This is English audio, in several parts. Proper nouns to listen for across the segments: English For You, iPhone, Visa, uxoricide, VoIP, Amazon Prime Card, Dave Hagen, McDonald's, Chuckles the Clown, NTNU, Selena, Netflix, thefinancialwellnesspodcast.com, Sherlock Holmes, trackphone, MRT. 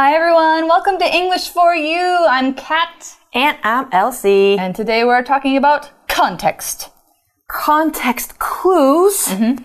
Hi everyone, welcome to English For You. I'm Kat. And I'm Elsie. And today we're talking about context. Context clues? Mm-hmm.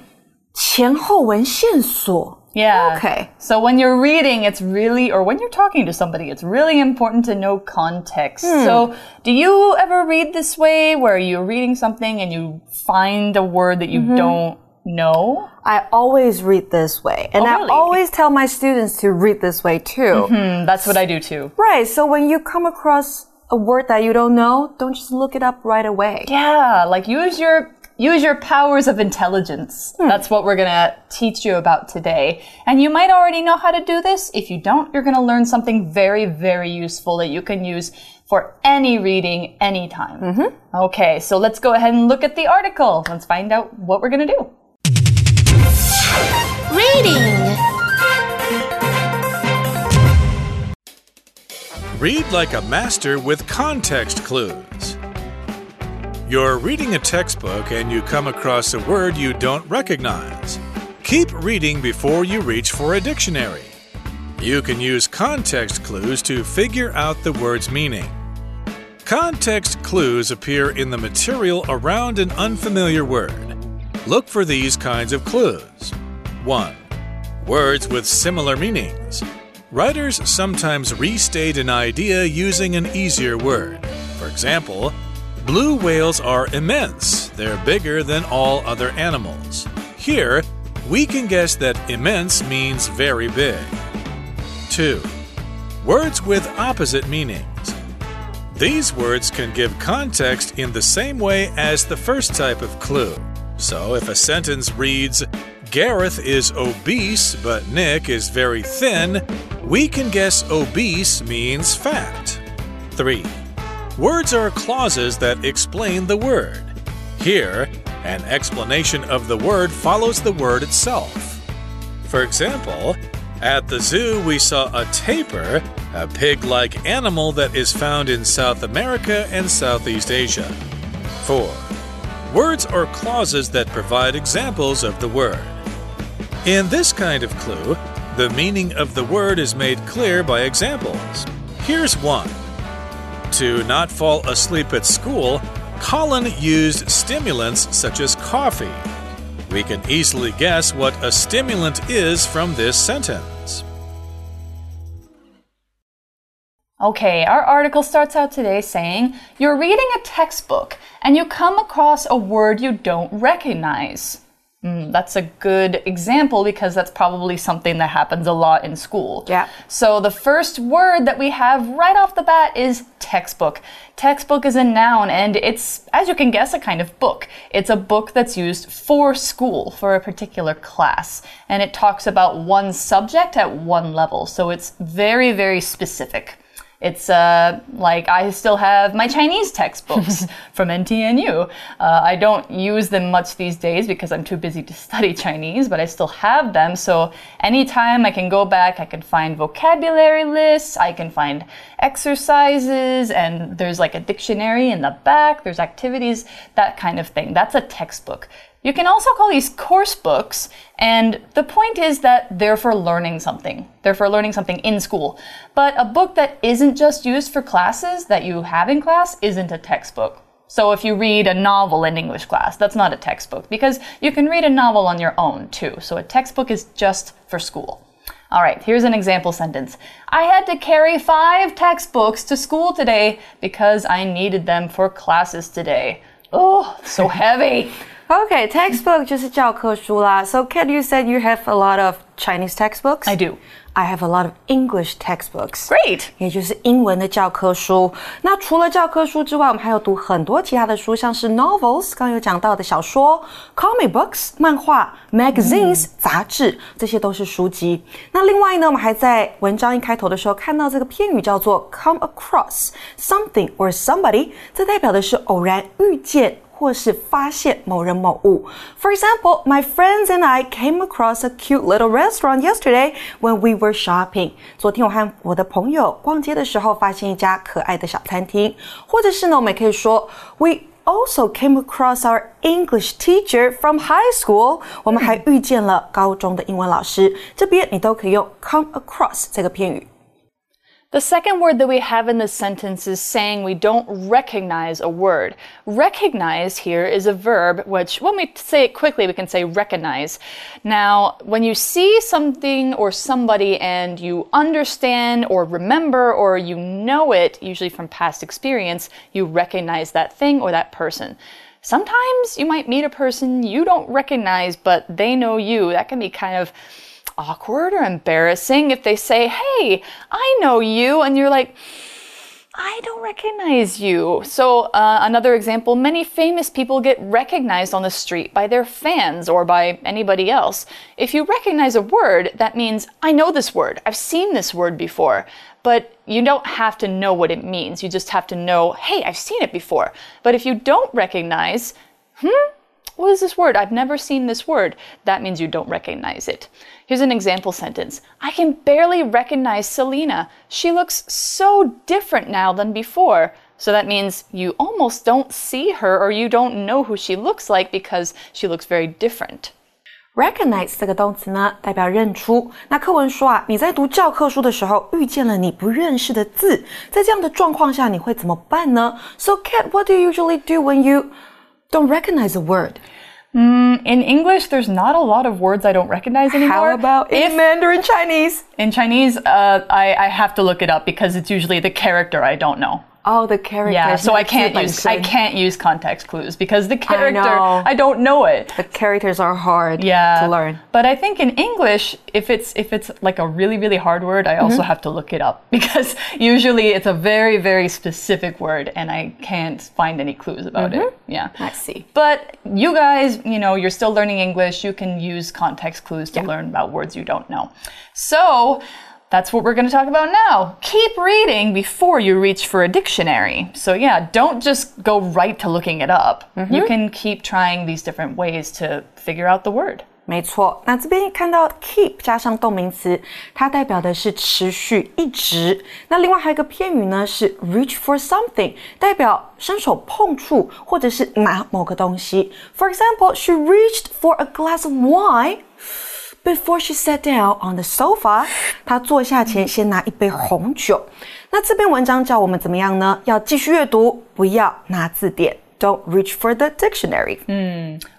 前后文线索. Yeah. Okay. So when you're reading, when you're talking to somebody, it's really important to know context. So do you ever read this way where you're reading something and you find a word that you don't know? I always read this way. And I always tell my students to read this way too. Mm-hmm. That's what I do too. Right. So when you come across a word that you don't know, don't just look it up right away. Yeah. Like use your powers of intelligence. That's what we're going to teach you about today. And you might already know how to do this. If you don't, you're going to learn something very, very useful that you can use for any reading, anytime. Mm-hmm. Okay, so let's go ahead and look at the article. Let's find out what we're going to do. Reading. Read like a master with context clues. You're reading a textbook and you come across a word you don't recognize. Keep reading before you reach for a dictionary. You can use context clues to figure out the word's meaning. Context clues appear in the material around an unfamiliar word. Look for these kinds of clues. 1. Words with similar meanings. Writers sometimes restate an idea using an easier word. For example, blue whales are immense. They're bigger than all other animals. Here, we can guess that immense means very big. 2. Words with opposite meanings. These words can give context in the same way as the first type of clue. So if a sentence reads, Gareth is obese, but Nick is very thin, we can guess obese means fat. 3. Words are clauses that explain the word. Here, an explanation of the word follows the word itself. For example, at the zoo we saw a tapir, a pig-like animal that is found in South America and Southeast Asia. 4. Words are clauses that provide examples of the word. In this kind of clue, the meaning of the word is made clear by examples. Here's one. To not fall asleep at school, Colin used stimulants such as coffee. We can easily guess what a stimulant is from this sentence. Okay, our article starts out today saying, you're reading a textbook and you come across a word you don't recognize. That's a good example because that's probably something that happens a lot in school. Yeah. So the first word that we have right off the bat is textbook. Textbook is a noun and it's, as you can guess, a kind of book. It's a book that's used for school, for a particular class. And it talks about one subject at one level. So it's very, very specific. It's like I still have my Chinese textbooks from NTNU. I don't use them much these days because I'm too busy to study Chinese, but I still have them. So anytime I can go back, I can find vocabulary lists, I can find exercises, and there's like a dictionary in the back, there's activities, that kind of thing. That's a textbook. You can also call these course books, and the point is that they're for learning something. They're for learning something in school. But a book that isn't just used for classes that you have in class isn't a textbook. So if you read a novel in English class, that's not a textbook, because you can read a novel on your own too. So a textbook is just for school. All right, here's an example sentence. I had to carry 5 textbooks to school today because I needed them for classes today. Oh, so heavy. Okay, textbook 就是教科书啦. So, Kat, you said you have a lot of Chinese textbooks? I do. I have a lot of English textbooks. Great! 也就是英文的教科书。那除了教科书之外，我们还有读很多其他的书，像是 novels, 刚刚有讲到的小说 ,comic books, 漫画 ,magazines, 杂志，这些都是书籍。那另外呢，我们还在文章一开头的时候看到这个片语叫做 come across something or somebody, 这代表的是偶然遇见或是发现某人某物。For example, my friends and I came across a cute little restaurant yesterday when we were shopping. 昨天我和我的朋友逛街的时候发现一家可爱的小餐厅。或者是呢，我们也可以说 We also came across our English teacher from high school. 我们还遇见了高中的英文老师。这边你都可以用 come across 这个片语。The second word that we have in this sentence is saying we don't recognize a word. Recognize here is a verb which, when we say it quickly, we can say recognize. Now, when you see something or somebody and you understand or remember or you know it, usually from past experience, you recognize that thing or that person. Sometimes you might meet a person you don't recognize, but they know you. That can be kind of awkward or embarrassing if they say, hey, I know you, and you're like, I don't recognize you. So another example, many famous people get recognized on the street by their fans or by anybody else. If you recognize a word, that means I know this word, I've seen this word before, but you don't have to know what it means. You just have to know, hey, I've seen it before. But if you don't recognize, what is this word? I've never seen this word. That means you don't recognize it. Here's an example sentence. I can barely recognize Selena. She looks so different now than before. So that means you almost don't see her or you don't know who she looks like because she looks very different. Recognize 这个动词呢，代表认出。那课文说啊，你在读教科书的时候遇见了你不认识的字，在这样的状况下你会怎么办呢？ So Kat, what do you usually do when you don't recognize a word? In English, there's not a lot of words I don't recognize anymore. How about in Mandarin Chinese? In Chinese, I have to look it up because it's usually the character I don't know. Oh, the character. Yeah, so I can't use context clues because the character, I don't know it. The characters are hard to learn. But I think in English, if it's like a really, really hard word, I also have to look it up because usually it's a very, very specific word and I can't find any clues about it. Yeah. I see. But you guys, you're still learning English. You can use context clues to learn about words you don't know. So that's what we're going to talk about now. Keep reading before you reach for a dictionary. So yeah, don't just go right to looking it up. You can keep trying these different ways to figure out the word. 没错，那这边看到 keep 加上动名词，它代表的是持续一直。那另外还有一个片语呢是 reach for something， 代表伸手碰触或者是拿某个东西。For example, she reached for a glass of wine before she sat down on the sofa. 她坐下前先拿一杯红酒。那这篇文章教我们怎么样呢？要继续阅读，不要拿字典。Don't reach for the dictionary.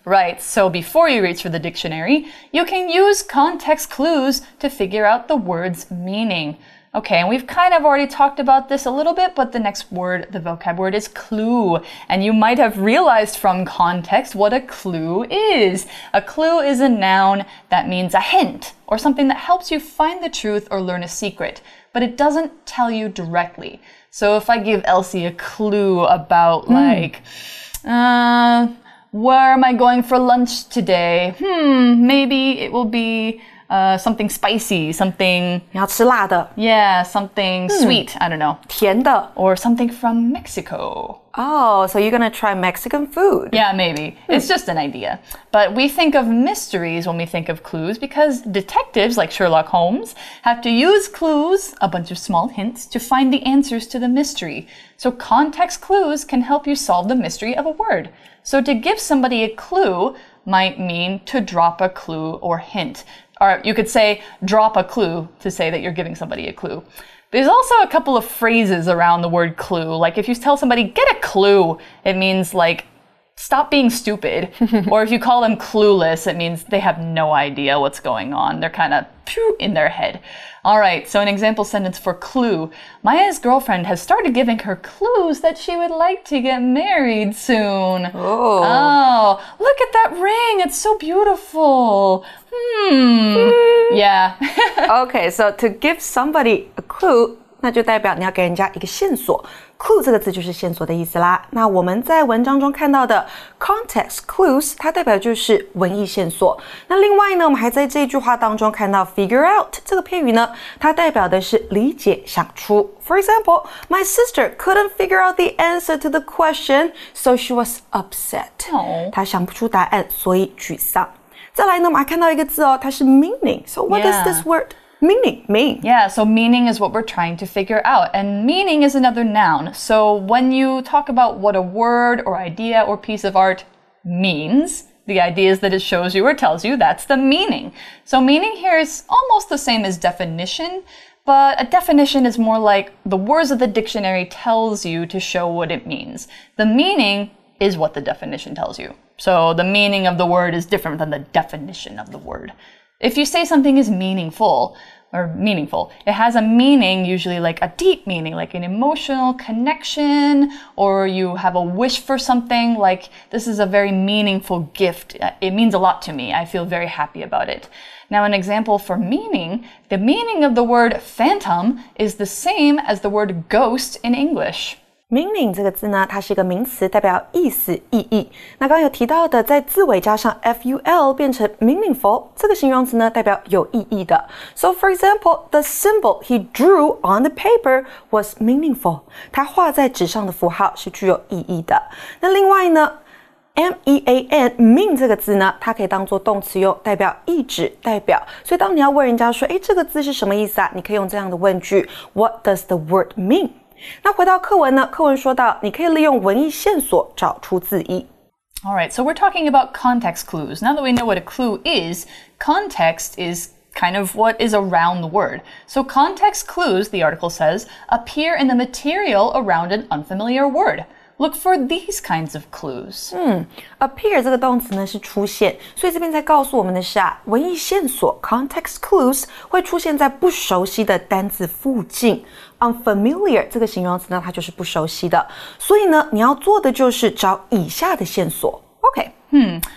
Right, so before you reach for the dictionary, you can use context clues to figure out the word's meaning. Okay, and we've kind of already talked about this a little bit, but the next word, the vocab word, is clue. And you might have realized from context what a clue is. A clue is a noun that means a hint, or something that helps you find the truth or learn a secret, but it doesn't tell you directly. So if I give Elsie a clue about, like, where am I going for lunch today? Maybe it will be something spicy, something... 你要吃辣的. Yeah, something sweet, I don't know. 甜的. Or something from Mexico. Oh, so you're going to try Mexican food. Yeah, maybe. It's just an idea. But we think of mysteries when we think of clues because detectives, like Sherlock Holmes, have to use clues, a bunch of small hints, to find the answers to the mystery. So context clues can help you solve the mystery of a word. So to give somebody a clue might mean to drop a clue or hint. Or you could say drop a clue to say that you're giving somebody a clue. There's also a couple of phrases around the word clue. Like if you tell somebody, get a clue, it means like, stop being stupid. Or if you call them clueless, it means they have no idea what's going on. They're kind of in their head. All right, so an example sentence for clue. Maya's girlfriend has started giving her clues that she would like to get married soon. Oh, look at that ring. It's so beautiful. Yeah. Okay, so to give somebody a clue, 那就代表你要给人家一个线索。clue 这个字就是线索的意思啦。那我们在文章中看到的 context clues， 它代表就是文意线索。那另外呢，我们还在这一句话当中看到 figure out 这个片语呢，它代表的是理解、想出。For example, my sister couldn't figure out the answer to the question, so she was upset. 她想不出答案，所以沮丧。再来呢，我们还看到一个字哦，它是 meaning。So what does this word? Meaning, mean. Yeah, so meaning is what we're trying to figure out. And meaning is another noun. So when you talk about what a word or idea or piece of art means, the idea is that it shows you or tells you that's the meaning. So meaning here is almost the same as definition, But a definition is more like the words of the dictionary tells you to show what it means. The meaning is what the definition tells you. So the meaning of the word is different than the definition of the word. If you say something is meaningful or meaningful, it has a meaning, usually like a deep meaning, like an emotional connection, or you have a wish for something, like this is a very meaningful gift. It means a lot to me. I feel very happy about it. Now, an example for meaning, the meaning of the word phantom is the same as the word ghost in English. Meaning 这个字呢，它是一个名词，代表意思、意义。那刚刚有提到的，在字尾加上 ful 变成 meaningful， 这个形容词呢，代表有意义的。So for example, the symbol he drew on the paper was meaningful. 他画在纸上的符号是具有意义的。那另外呢？mean 这个字呢，它可以当做动词用，代表意指，代表。所以当你要问人家说，诶，这个字是什么意思啊？你可以用这样的问句 ：What does the word mean？ 那回到课文呢？课文说到，你可以利用文意线索找出字义。All right, so we're talking about context clues. Now that we know what a clue is, context is kind of what is around the word. So context clues, the article says, appear in the material around an unfamiliar word.Look for these kinds of clues. Appear 这个动词呢是出现，所以这边在告诉我们的是啊，文意线索 context clues 会出现在不熟悉的单字附近。Unfamiliar 这个形容词呢，它就是不熟悉的，所以呢，你要做的就是找以下的线索。Okay.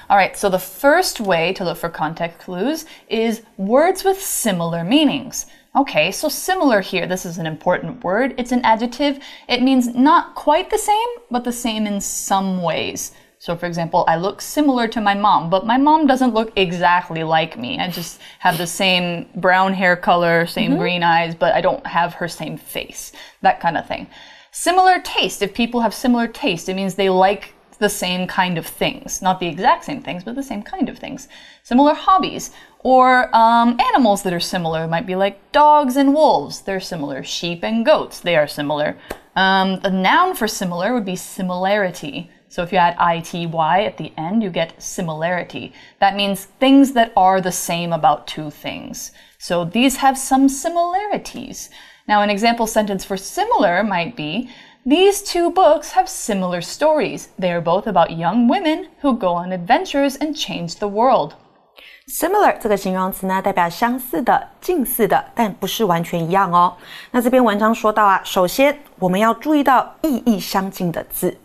All right. So the first way to look for context clues is words with similar meanings.Okay, so similar here, this is an important word. It's an adjective. It means not quite the same, but the same in some ways. So for example, I look similar to my mom, but my mom doesn't look exactly like me. I just have the same brown hair color, same green eyes, but I don't have her same face, that kind of thing. Similar taste, if people have similar taste, it means they like the same kind of things. Not the exact same things, but the same kind of things. Similar hobbies.Or animals that are similar might be like dogs and wolves. They're similar. Sheep and goats. They are similar. The noun for similar would be similarity. So if you add ity at the end, you get similarity. That means things that are the same about two things. So these have some similarities. Now, an example sentence for similar might be, these two books have similar stories. They are both about young women who go on adventures and change the world.Similar 这个形容词呢，代表相似的、近似的，但不是完全一样哦。那这篇文章说到啊，首先我们要注意到意义相近的字。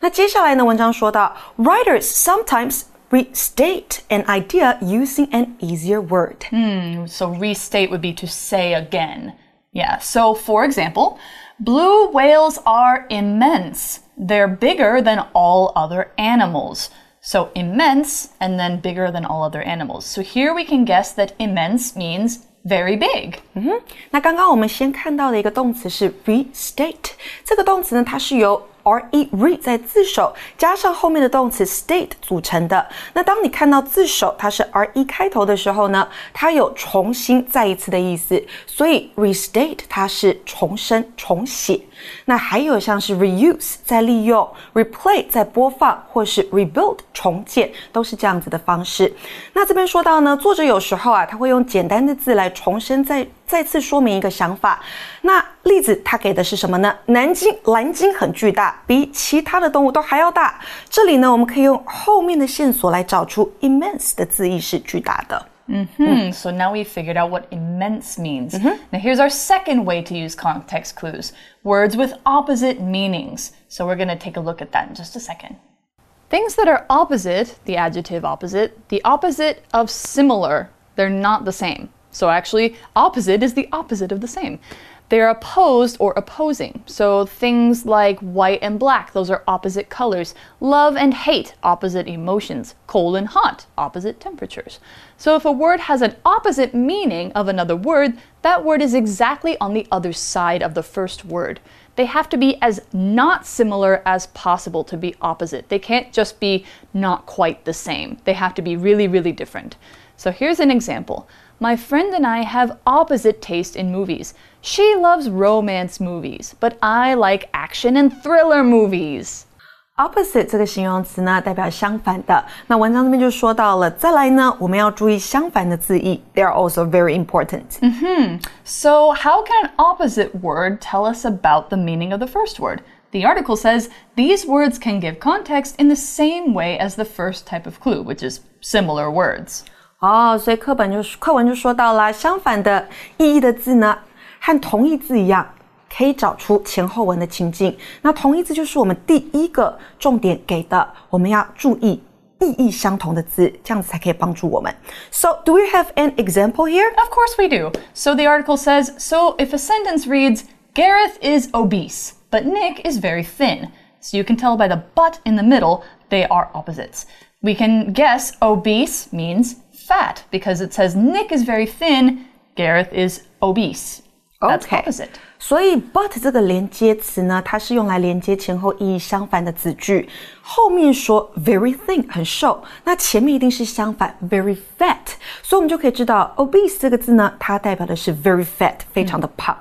那接下来呢，文章说到 ，writers sometimes restate an idea using an easier word. So restate would be to say again. Yeah. So for example, blue whales are immense. They're bigger than all other animals.So immense and then bigger than all other animals. So here we can guess that immense means very big. 那刚刚我们先看到的一个动词是 restate. 这个动词呢，它是由 re 在字首加上后面的动词 state 组成的。那当你看到字首它是 re 开头的时候呢，它有重新再一次的意思。所以 restate 它是重申、重写。那还有像是 reuse 在利用 replay 在播放或是 rebuild 重建都是这样子的方式。那这边说到呢，作者有时候啊，他会用简单的字来重申再次说明一个想法。那例子他给的是什么呢？蓝鲸很巨大，比其他的动物都还要大。这里呢，我们可以用后面的线索来找出 immense 的字义是巨大的。So now we figured out what immense means. Now here's our second way to use context clues. Words with opposite meanings. So we're going to take a look at that in just a second. Things that are opposite, the adjective opposite, the opposite of similar. They're not the same. So actually, opposite is the opposite of the same. They're opposed or opposing. So things like white and black, those are opposite colors. Love and hate, opposite emotions. Cold and hot, opposite temperatures. So if a word has an opposite meaning of another word, that word is exactly on the other side of the first word. They have to be as not similar as possible to be opposite. They can't just be not quite the same. They have to be really, really different. So here's an example.My friend and I have opposite taste in movies. She loves romance movies, but I like action and thriller movies. Opposite 这个形容词呢，代表相反的。那文章这边就说到了，再来呢，我们要注意相反的字义。They are also very important. So how can an opposite word tell us about the meaning of the first word? The article says these words can give context in the same way as the first type of clue, which is similar words. 所以课文就说到啦，相反的意义的字呢，和同义字一样。 可以找出前后文的情境。那同义字就是我们第一个重点给的，我们要注意意义相同的字，这样子才可以帮助我们。So, do we have an example here? Of course we do. So the article says, so if a sentence reads, Gareth is obese, but Nick is very thin. So you can tell by the but in the middle, they are opposites. We can guess obese means fat because it says Nick is very thin, Gareth is obese. That's opposite. 所以 but 这个连接词呢，它是用来连接前后意义相反的子句。后面说 very thin 很瘦，那前面一定是相反 very fat， 所以我们就可以知道 obese 这个字呢，它代表的是 very fat， 非常的胖。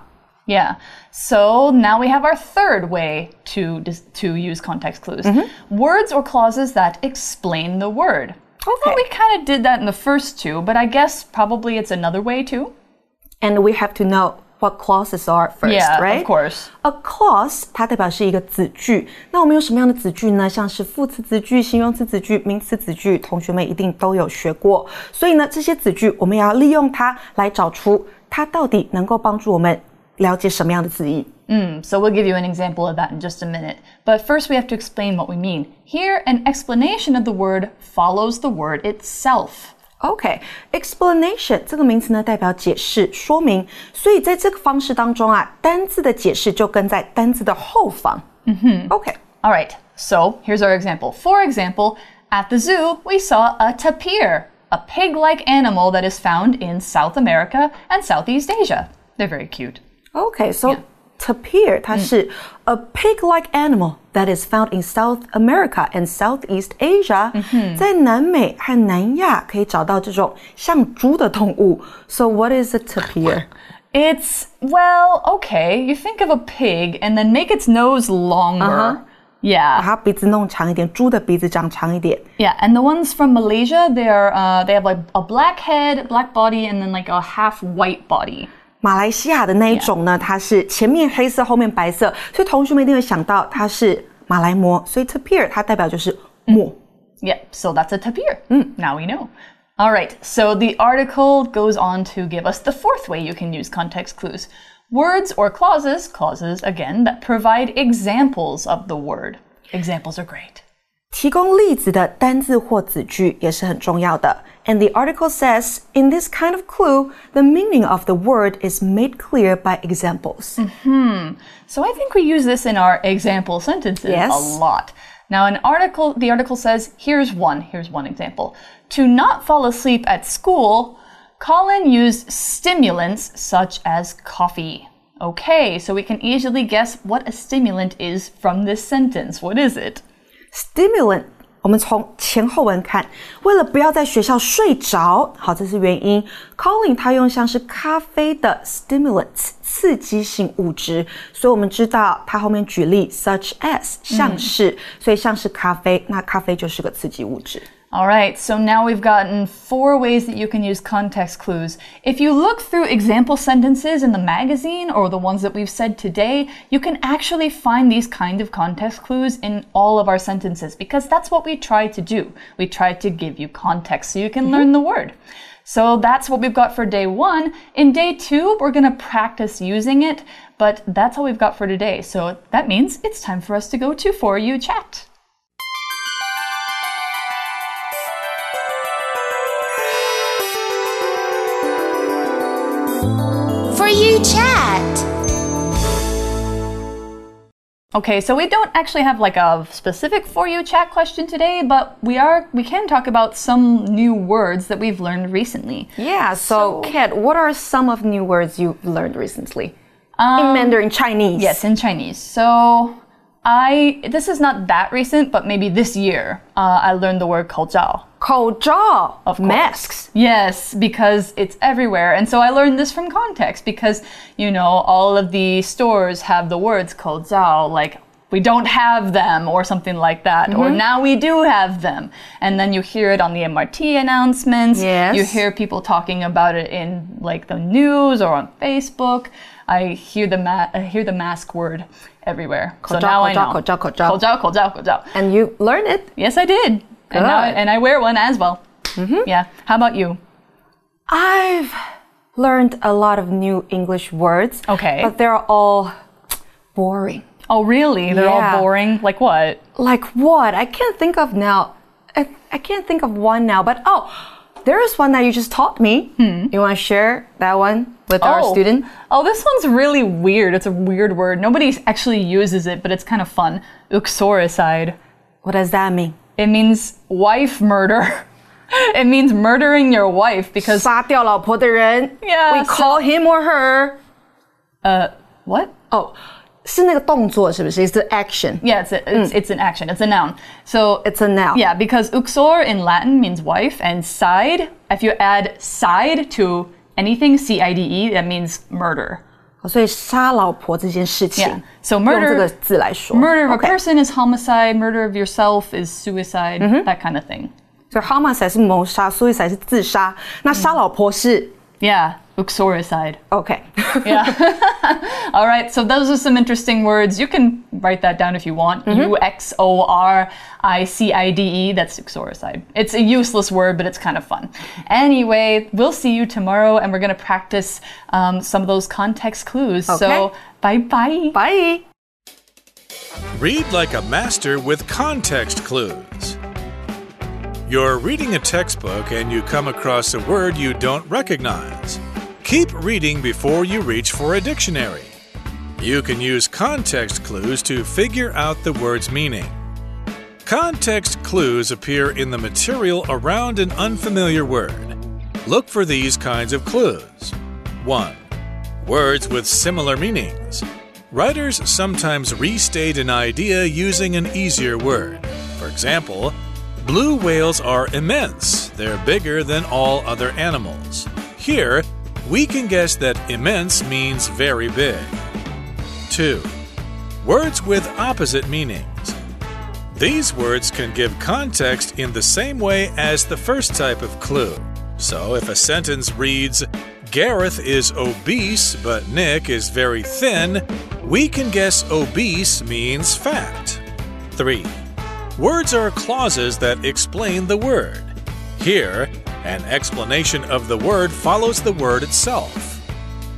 Yeah. So now we have our third way to use context clues. Words or clauses that explain the word. Okay. Well, we kind of did that in the first two, but I guess probably it's another way too. And we have to know. What clauses are first, right? Yeah, of course. A clause 它代表是一个子句。那我们有什么样的子句呢？像是副词子句、形容词子句、名词子句，同学们一定都有学过。所以呢，这些子句我们也要利用它来找出它到底能够帮助我们了解什么样的字义。So we'll give you an example of that in just a minute. But first, we have to explain what we mean. Here, an explanation of the word follows the word itself. Okay, explanation 这个名词呢，代表解释、说明，所以在这个方式当中啊，单字的解释就跟在单字的后方。Okay. All right. So here's our example. For example, at the zoo, we saw a tapir, a pig-like animal that is found in South America and Southeast Asia. They're very cute. Okay. So tapir 它是 a pig-like animal that is found in South America and Southeast Asia. 在南美和南亚可以找到这种像猪的动物。So what is a tapir? It's, well, okay, you think of a pig and then make its nose longer. Yeah. 把它鼻子弄长一点，猪的鼻子长长一点。Yeah, and the ones from Malaysia, they have like a black head, black body, and then like a half white body. 马来西亚的那一种呢，它是前面黑色，后面白色，所以同学们一定会想到它是马来貘，所以 tapir 它代表就是貘。Yep, so that's a tapir. Now we know. All right, so the article goes on to give us the fourth way you can use context clues. Words or clauses again, that provide examples of the word. Examples are great. 提供例子的单字或子句也是很重要的。And the article says, in this kind of clue, the meaning of the word is made clear by examples. So I think we use this in our example sentences a lot. Now, the article says, here's one example. To not fall asleep at school, Colin used stimulants such as coffee. Okay, so we can easily guess what a stimulant is from this sentence. What is it? Stimulant. 我们从前后文看，为了不要在学校睡着，好，这是原因。Colin 他用像是咖啡的 stimulants 刺激性物质，所以我们知道他后面举例 such as 像是，所以像是咖啡，那咖啡就是个刺激物质。All right, so now we've gotten four ways that you can use context clues. If you look through example sentences in the magazine or the ones that we've said today, you can actually find these kind of context clues in all of our sentences because that's what we try to do. We try to give you context so you can learn the word. So that's what we've got for day one. In day two, we're going to practice using it, but that's all we've got for today. So that means it's time for us to go to For You Chat. Okay, so we don't actually have like a specific For You Chat question today, but we can talk about some new words that we've learned recently. Yeah, so Kat, what are some of new words you've learned recently? In Mandarin Chinese. Yes, in Chinese. So this is not that recent, but maybe this year, I learned the word 口罩. 口罩, of masks. Yes, because it's everywhere. And so I learned this from context because, you know, all of the stores have the words 口罩, like we don't have them, or something like that, or now we do have them. And then you hear it on the MRT announcements. Yes. You hear people talking about it in like the news or on Facebook. I hear the mask word everywhere. So now I know.口罩. And you learned it? Yes, I did. And now I wear one as well. Yeah. How about you? I've learned a lot of new English words. Okay. But they're all boring. Oh, really? They're all boring? Like what? Like what? I can't think of now. I can't think of one now. But oh, there is one that you just taught me. You want to share that one with our student? Oh, this one's really weird. It's a weird word. Nobody actually uses it, but it's kind of fun. Uxoricide. What does that mean? It means wife murder. It means murdering your wife because... 杀掉老婆的人, we call him or her... what? Oh... 是那个动作是不是? It's the action. Yeah, it's an action. It's a noun. So it's a noun. Yeah, because uxor in Latin means wife, and side, if you add side to anything, C-I-D-E, that means murder. 所以杀老婆这件事情, yeah. So murder of a person is homicide, murder of yourself is suicide, that kind of thing. So homicide 是谋杀, suicide 是自杀, 那杀老婆是... Yeah, uxoricide. Okay. Yeah. All right, so those are some interesting words. You can write that down if you want. U-X-O-R-I-C-I-D-E, that's uxoricide. It's a useless word, but it's kind of fun. Anyway, we'll see you tomorrow, and we're going to practice some of those context clues. Okay. So, bye-bye. Bye. Read like a master with context clues. You're reading a textbook and you come across a word you don't recognize. Keep reading before you reach for a dictionary. You can use context clues to figure out the word's meaning. Context clues appear in the material around an unfamiliar word. Look for these kinds of clues. 1. Words with similar meanings. Writers sometimes restate an idea using an easier word. For example, blue whales are immense. They're bigger than all other animals. Here, we can guess that immense means very big. 2. Words with opposite meanings. These words can give context in the same way as the first type of clue. So if a sentence reads, Gareth is obese but Nick is very thin, we can guess obese means fat. 3. Words are clauses that explain the word. Here, an explanation of the word follows the word itself.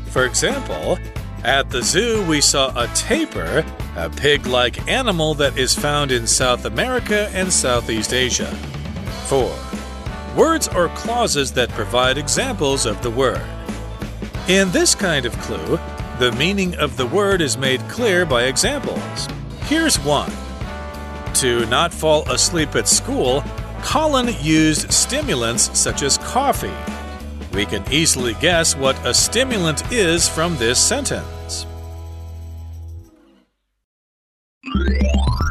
For example, at the zoo we saw a tapir, a pig-like animal that is found in South America and Southeast Asia. 4. Words are clauses that provide examples of the word. In this kind of clue, the meaning of the word is made clear by examples. Here's one. To not fall asleep at school, Colin used stimulants such as coffee. We can easily guess what a stimulant is from this sentence.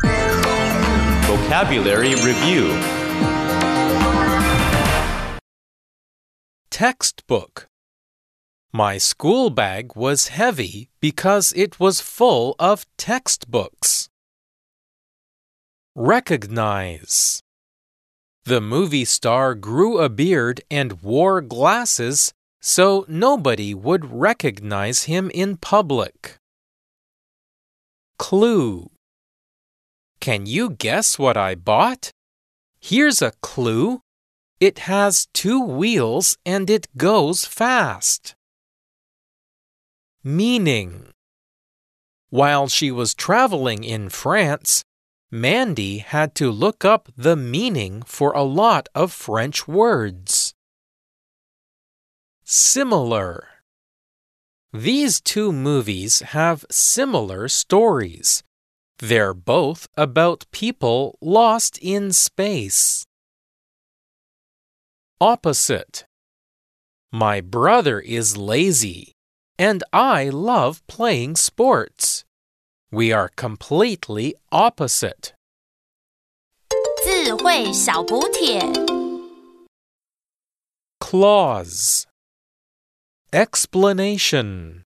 Vocabulary Review. Textbook. My school bag was heavy because it was full of textbooks. Recognize. The movie star grew a beard and wore glasses so nobody would recognize him in public. Clue. Can you guess what I bought? Here's a clue. It has 2 wheels and it goes fast. Meaning. While she was traveling in France, Mandy had to look up the meaning for a lot of French words. Similar. These 2 movies have similar stories. They're both about people lost in space. Opposite. My brother is lazy, and I love playing sports. We are completely opposite. 智慧小补帖. Clause. Explanation.